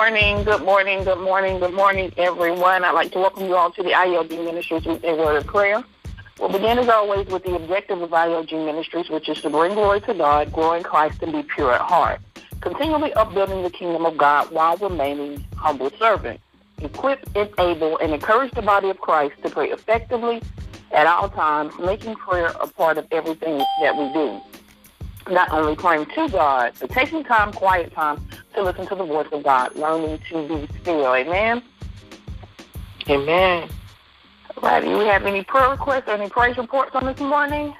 Good morning, everyone. I'd like to welcome you all to the IOG Ministries Weekday Word of Prayer. We'll begin, as always, with the objective of IOG Ministries, which is to bring glory to God, grow in Christ, and be pure at heart, continually upbuilding the kingdom of God while remaining humble servants. Equip, enable, and encourage the body of Christ to pray effectively at all times, making prayer a part of everything that we do. Not only praying to God, but taking time, quiet time, to listen to the voice of God, learning to be still. Amen? Amen. All right, do you have any prayer requests or any praise reports on this morning?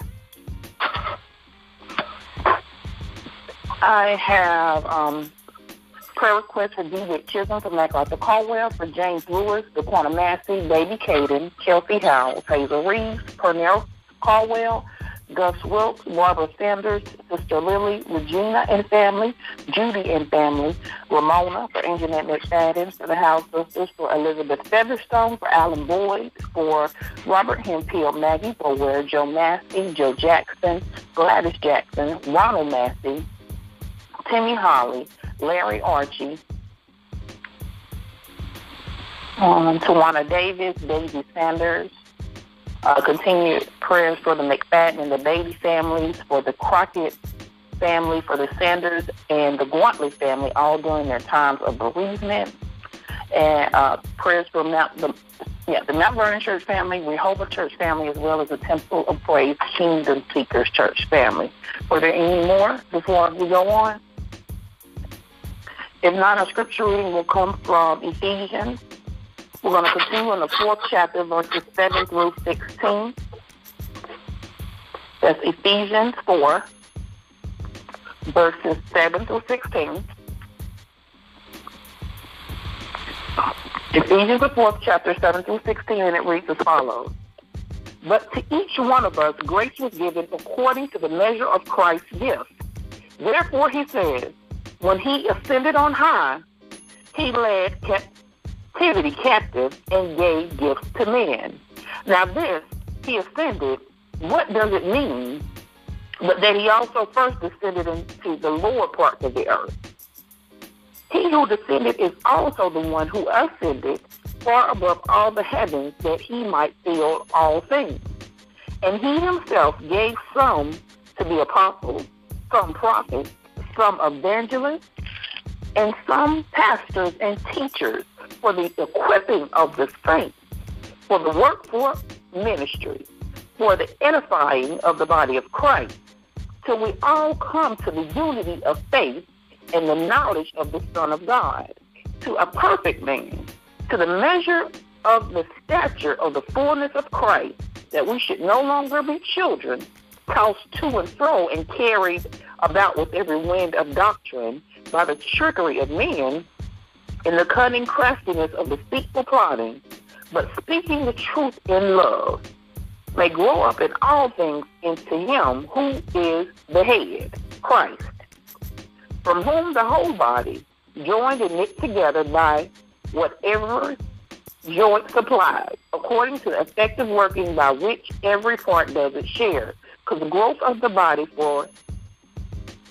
I have prayer requests for D.J. Chisholm from MacArthur Caldwell, for James Lewis, the Quanta Massey, Davey Caden, Kelsey Howell, Hazel Reeves, Pernell Caldwell, Gus Wilkes, Barbara Sanders, Sister Lily, Regina and family, Judy and family, Ramona, for Ingenet McFadden, for the House Sisters, for Elizabeth Featherstone, for Alan Boyd, for Robert Hempel, Maggie Bowyer, Joe Massey, Joe Jackson, Gladys Jackson, Ronald Massey, Timmy Holly, Larry Archie, Tawana Davis, Davey Sanders. Continued prayers for the McFadden and the Davey families, for the Crockett family, for the Sanders and the Gwantley family, all during their times of bereavement. And prayers for the Mount Vernon Church family, Rehoboth Church family, as well as the Temple of Praise Kingdom Seekers Church family. Were there any more before we go on? If not, our scripture reading will come from Ephesians. We're going to continue in the 4th chapter, verses 7 through 16. That's Ephesians 4, verses 7 through 16. Ephesians, the 4th chapter, 7 through 16, and it reads as follows. But to each one of us, grace was given according to the measure of Christ's gift. Therefore, he says, when he ascended on high, he led captivity captive and gave gifts to men. Now this, he ascended, what does it mean? But that he also first descended into the lower parts of the earth. He who descended is also the one who ascended far above all the heavens, that he might fill all things. And he himself gave some to be apostles, some prophets, some evangelists, and some pastors and teachers, for the equipping of the saints, for the work for ministry, for the edifying of the body of Christ, till we all come to the unity of faith and the knowledge of the Son of God, to a perfect man, to the measure of the stature of the fullness of Christ, that we should no longer be children, tossed to and fro and carried about with every wind of doctrine, by the trickery of men, in the cunning craftiness of deceitful plotting, but speaking the truth in love, may grow up in all things into him who is the head, Christ, from whom the whole body, joined and knit together by whatever joint supplies, according to the effective working by which every part does its share, because the growth of the body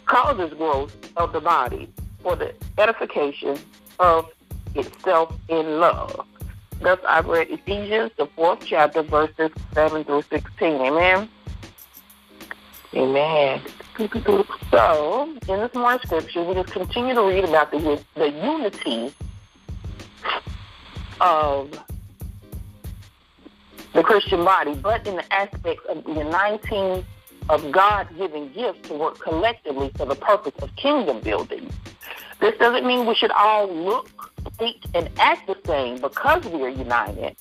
causes growth of the body for the edification of itself in love. Thus I read Ephesians, the 4th chapter, verses 7 through 16. Amen? Amen. So, in this morning's scripture, we just continue to read about the unity of the Christian body, but in the aspects of the uniting of God-given gifts to work collectively for the purpose of kingdom building. This doesn't mean we should all look, speak, and act the same because we are united.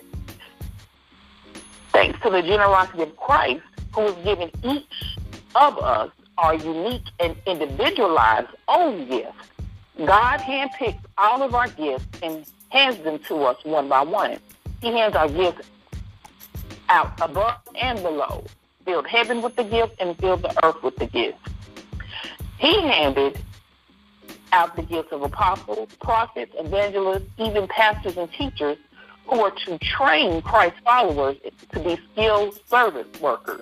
Thanks to the generosity of Christ, who has given each of us our unique and individualized own gifts, God handpicks all of our gifts and hands them to us one by one. He hands our gifts out above and below. Filled heaven with the gift and filled the earth with the gift. He handed out the gifts of apostles, prophets, evangelists, even pastors and teachers, who are to train Christ's followers to be skilled service workers.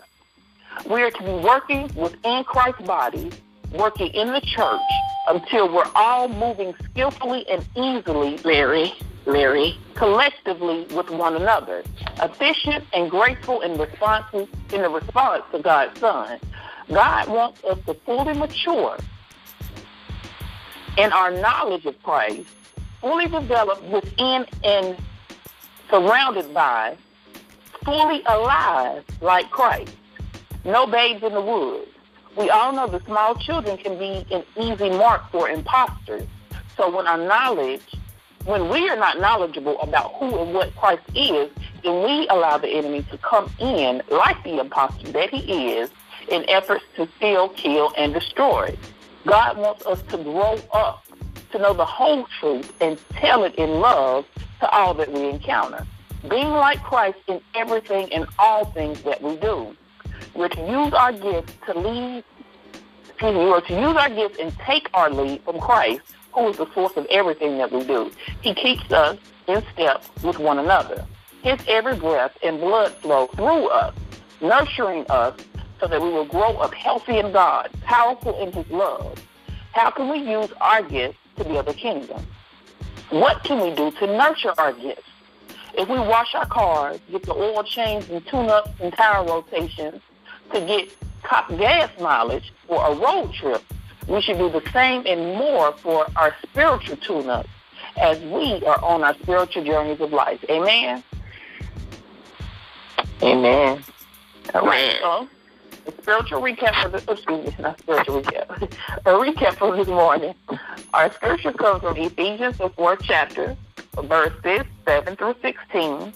We are to be working within Christ's body, working in the church, until we're all moving skillfully and easily, Larry, collectively with one another, efficient and grateful in the response to God's Son. God wants us to fully mature in our knowledge of Christ, fully developed within and surrounded by, fully alive like Christ. No babes in the woods. We all know that small children can be an easy mark for imposters. So when we are not knowledgeable about who and what Christ is, then we allow the enemy to come in like the imposter that he is in efforts to steal, kill, and destroy. God wants us to grow up, to know the whole truth and tell it in love to all that we encounter. Being like Christ in everything and all things that we do. We're to use our gifts and take our lead from Christ, who is the source of everything that we do. He keeps us in step with one another. His every breath and blood flow through us, nurturing us so that we will grow up healthy in God, powerful in His love. How can we use our gifts to build the kingdom? What can we do to nurture our gifts? If we wash our cars, get the oil change and tune-ups and tire rotations to get top gas mileage for a road trip, we should do the same and more for our spiritual tune-ups as we are on our spiritual journeys of life. Amen? Amen. All right, so a recap for this morning. Our scripture comes from Ephesians, the 4th chapter, verses 7 through 16,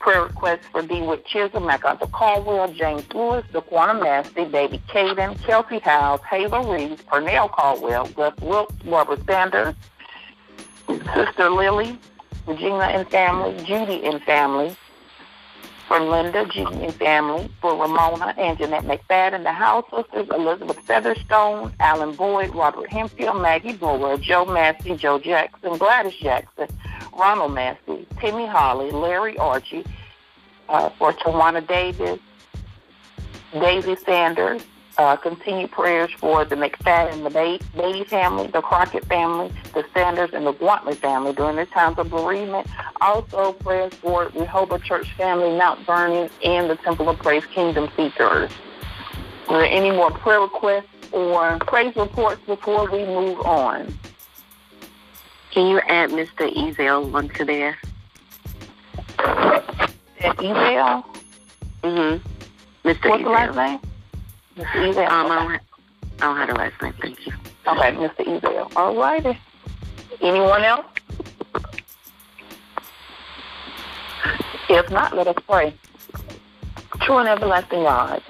prayer requests for D.J. Chisholm, MacArthur Caldwell, James Lewis, Quanta Massey, Davey Caden, Kelsey Howell, Hazel Reeves, Pernell Caldwell, Gus Wilkes, Barbara Sanders, Sister Lily, Regina and family, Judy and family, for Linda, Judy and family, for Ramona, Ingenet McFadden, the house sisters, Elizabeth Featherstone, Alan Boyd, Robert Hempel, Maggie Bowyer, Joe Massey, Joe Jackson, Gladys Jackson, Ronald Massey, Timmy Holly, Larry Archie, for Tawana Davis, Davey Sanders, continued prayers for the McFadden, the Beatty family, the Crockett family, the Sanders, and the Guantley family during their times of bereavement. Also, prayers for Rehoboth Church family, Mount Vernon, and the Temple of Praise Kingdom Seekers. Are there any more prayer requests or praise reports before we move on? Can you add Mr. Ezell onto there? Ezell? Mm-hmm. Mr. What's the last name? Mr. Ezell. I don't have the last name. Thank you. Okay, Mr. Ezell. All righty. Anyone else? If not, let us pray. True and everlasting God,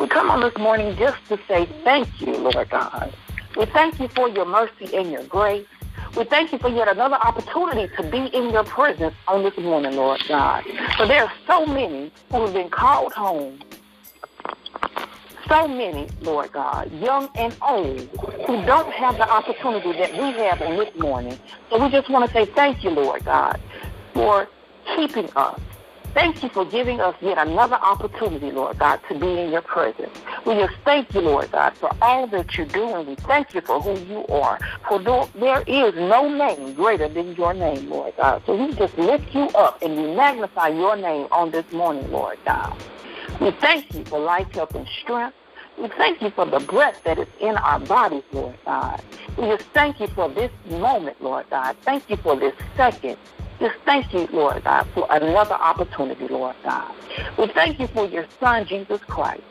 we come on this morning just to say thank you, Lord God. We thank you for your mercy and your grace. We thank you for yet another opportunity to be in your presence on this morning, Lord God. For there are so many who have been called home. So many, Lord God, young and old, who don't have the opportunity that we have on this morning. So we just want to say thank you, Lord God, for keeping us. Thank you for giving us yet another opportunity, Lord God, to be in your presence. We just thank you, Lord God, for all that you do, and we thank you for who you are. For there is no name greater than your name, Lord God. So we just lift you up and we magnify your name on this morning, Lord God. We thank you for life, health, and strength. We thank you for the breath that is in our bodies, Lord God. We just thank you for this moment, Lord God. Thank you for this second. Just thank you, Lord God, for another opportunity, Lord God. We thank you for your Son, Jesus Christ,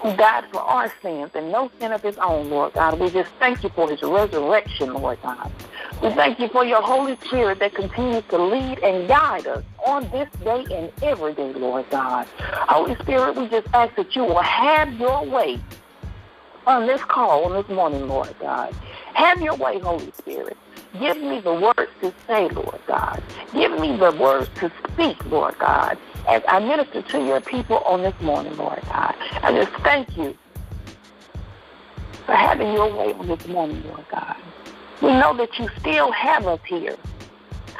who died for our sins and no sin of his own, Lord God. We just thank you for his resurrection, Lord God. We thank you for your Holy Spirit that continues to lead and guide us on this day and every day, Lord God. Holy Spirit, we just ask that you will have your way on this call on this morning, Lord God. Have your way, Holy Spirit. Give me the words to say, Lord God. Give me the words to speak, Lord God, as I minister to your people on this morning, Lord God. I just thank you for having your way on this morning, Lord God. We know that you still have us here,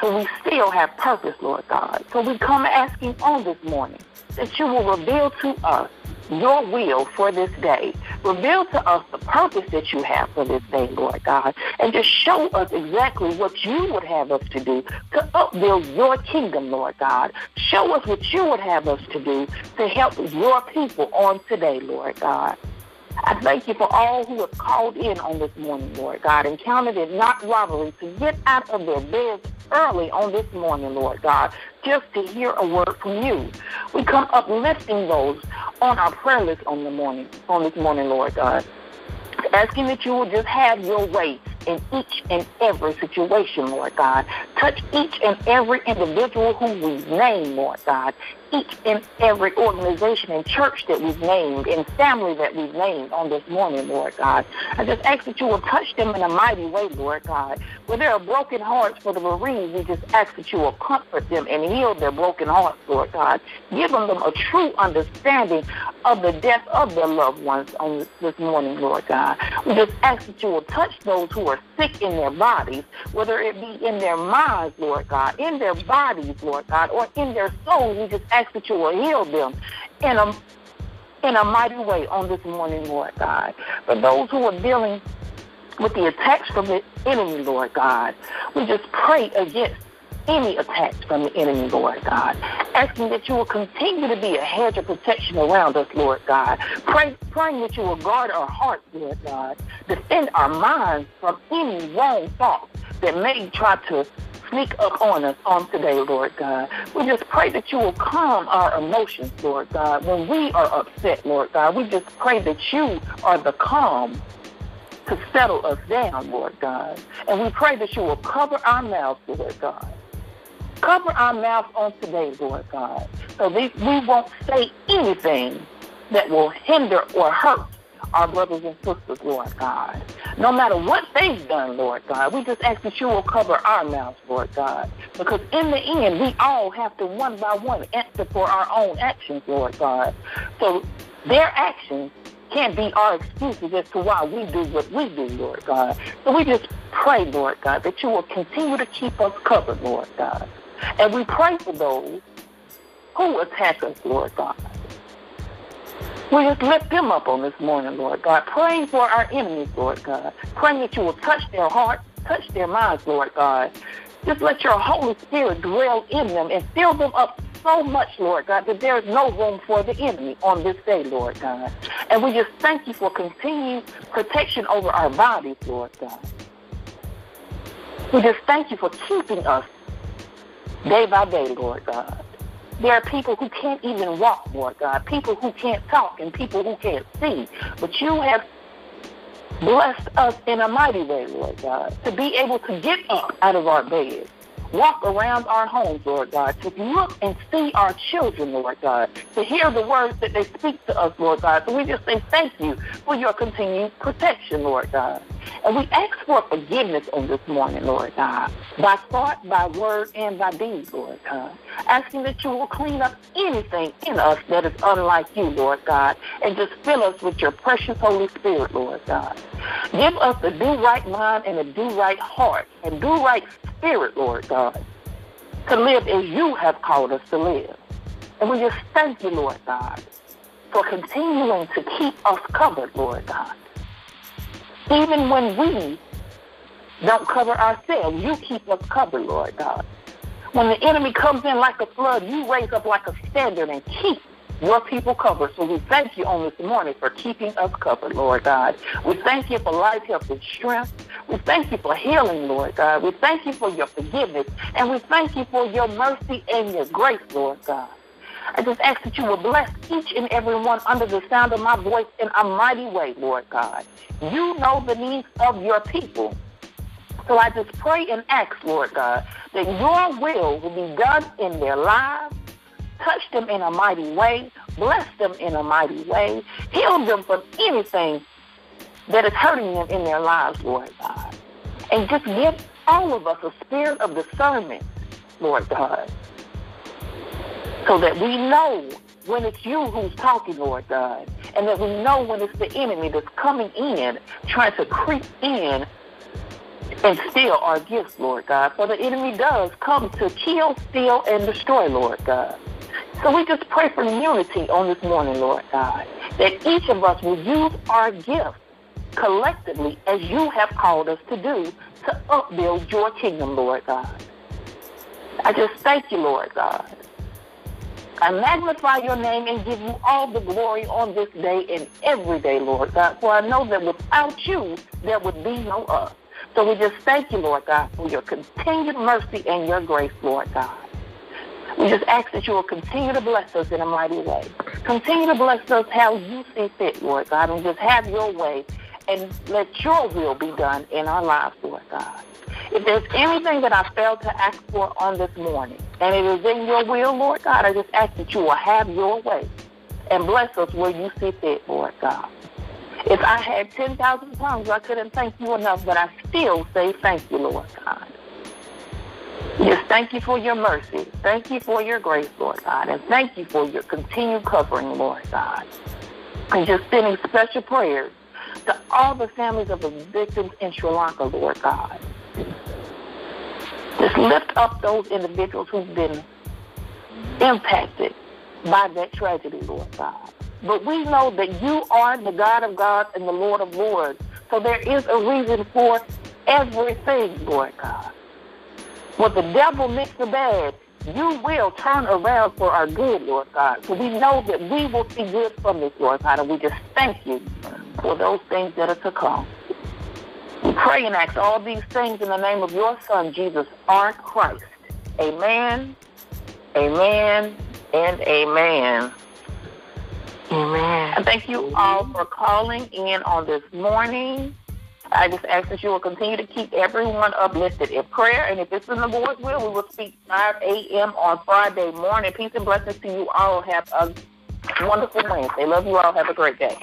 so we still have purpose, Lord God. So we come asking on this morning that you will reveal to us your will for this day, Reveal to us the purpose that you have for this day, Lord God, and just show us exactly what you would have us to do to upbuild your kingdom, Lord God. Show us what you would have us to do to help your people on today, Lord God. I thank you for all who have called in on this morning, Lord God, and counted it not robbery to get out of their beds early on this morning, Lord God, just to hear a word from you. We come uplifting those on our prayer list on this morning, Lord God, asking that you will just have your way in each and every situation, Lord God. Touch each and every individual who we've named, Lord God, each and every organization and church that we've named and family that we've named on this morning, Lord God. I just ask that you will touch them in a mighty way, Lord God. Where there are broken hearts for the bereaved, we just ask that you will comfort them and heal their broken hearts, Lord God. Giving them a true understanding of the death of their loved ones on this morning, Lord God. We just ask that you will touch those who are sick in their bodies, whether it be in their minds, Lord God, in their bodies, Lord God, or in their souls. We just ask that you will heal them in a mighty way on this morning, Lord God. For those who are dealing with the attacks from the enemy, Lord God, we just pray against any attacks from the enemy, Lord God, asking that you will continue to be a hedge of protection around us, Lord God, praying that you will guard our hearts, Lord God, defend our minds from any wrong thoughts that may try to sneak up on us on today, Lord God. We just pray that you will calm our emotions, Lord God. When we are upset, Lord God, we just pray that you are the calm to settle us down, Lord God. And we pray that you will cover our mouths, Lord God. Cover our mouths on today, Lord God, so we won't say anything that will hinder or hurt our brothers and sisters, Lord God. No matter what they've done, Lord God, we just ask that you will cover our mouths, Lord God, because in the end, we all have to, one by one, answer for our own actions, Lord God. So their actions can't be our excuses as to why we do what we do, Lord God. So we just pray, Lord God, that you will continue to keep us covered, Lord God. And we pray for those who attack us, Lord God. We just lift them up on this morning, Lord God, praying for our enemies, Lord God, praying that you will touch their hearts, touch their minds, Lord God. Just let your Holy Spirit dwell in them and fill them up so much, Lord God, that there is no room for the enemy on this day, Lord God. And we just thank you for continued protection over our bodies, Lord God. We just thank you for keeping us day by day, Lord God. There are people who can't even walk, Lord God, people who can't talk, and people who can't see. But you have blessed us in a mighty way, Lord God, to be able to get up out of our bed, walk around our homes, Lord God, to look and see our children, Lord God, to hear the words that they speak to us, Lord God. So we just say thank you for your continued protection, Lord God. And we ask for forgiveness on this morning, Lord God, by thought, by word, and by deed, Lord God, asking that you will clean up anything in us that is unlike you, Lord God, and just fill us with your precious Holy Spirit, Lord God. Give us a do-right mind and a do-right heart and do-right spirit, Lord God, to live as you have called us to live. And we just thank you, Lord God, for continuing to keep us covered, Lord God. Even when we don't cover ourselves, you keep us covered, Lord God. When the enemy comes in like a flood, you raise up like a standard and keep your people covered. So we thank you on this morning for keeping us covered, Lord God. We thank you for life, health, and strength. We thank you for healing, Lord God. We thank you for your forgiveness. And we thank you for your mercy and your grace, Lord God. I just ask that you will bless each and every one under the sound of my voice in a mighty way, Lord God. You know the needs of your people. So I just pray and ask, Lord God, that your will be done in their lives. Touch them in a mighty way. Bless them in a mighty way. Heal them from anything that is hurting them in their lives, Lord God. And just give all of us a spirit of discernment, Lord God, so that we know when it's you who's talking, Lord God, and that we know when it's the enemy that's coming in, trying to creep in and steal our gifts, Lord God. For the enemy does come to kill, steal, and destroy, Lord God. So we just pray for unity on this morning, Lord God, that each of us will use our gifts collectively as you have called us to do to upbuild your kingdom, Lord God. I just thank you, Lord God. I magnify your name and give you all the glory on this day and every day, Lord God, for I know that without you, there would be no us. So we just thank you, Lord God, for your continued mercy and your grace, Lord God. We just ask that you will continue to bless us in a mighty way. Continue to bless us how you see fit, Lord God, and just have your way and let your will be done in our lives, Lord God. If there's anything that I failed to ask for on this morning, and it is in your will, Lord God, I just ask that you will have your way and bless us where you see fit, Lord God. If I had 10,000 tongues, I couldn't thank you enough, but I still say thank you, Lord God. Yes, thank you for your mercy. Thank you for your grace, Lord God, and thank you for your continued covering, Lord God. And just sending special prayers to all the families of the victims in Sri Lanka, Lord God. Just lift up those individuals who've been impacted by that tragedy, Lord God. But we know that you are the God of gods and the Lord of lords, so there is a reason for everything, Lord God. What the devil meant for bad, you will turn around for our good, Lord God. So we know that we will see good from this, Lord God, and we just thank you for those things that are to come. We pray and ask all these things in the name of your Son, Jesus, our Christ. Amen, amen, and amen. Amen. I thank you all for calling in on this morning. I just ask that you will continue to keep everyone uplifted in prayer. And if it's in the Lord's will, we will speak 5 a.m. on Friday morning. Peace and blessings to you all. Have a wonderful Wednesday. Love you all. Have a great day.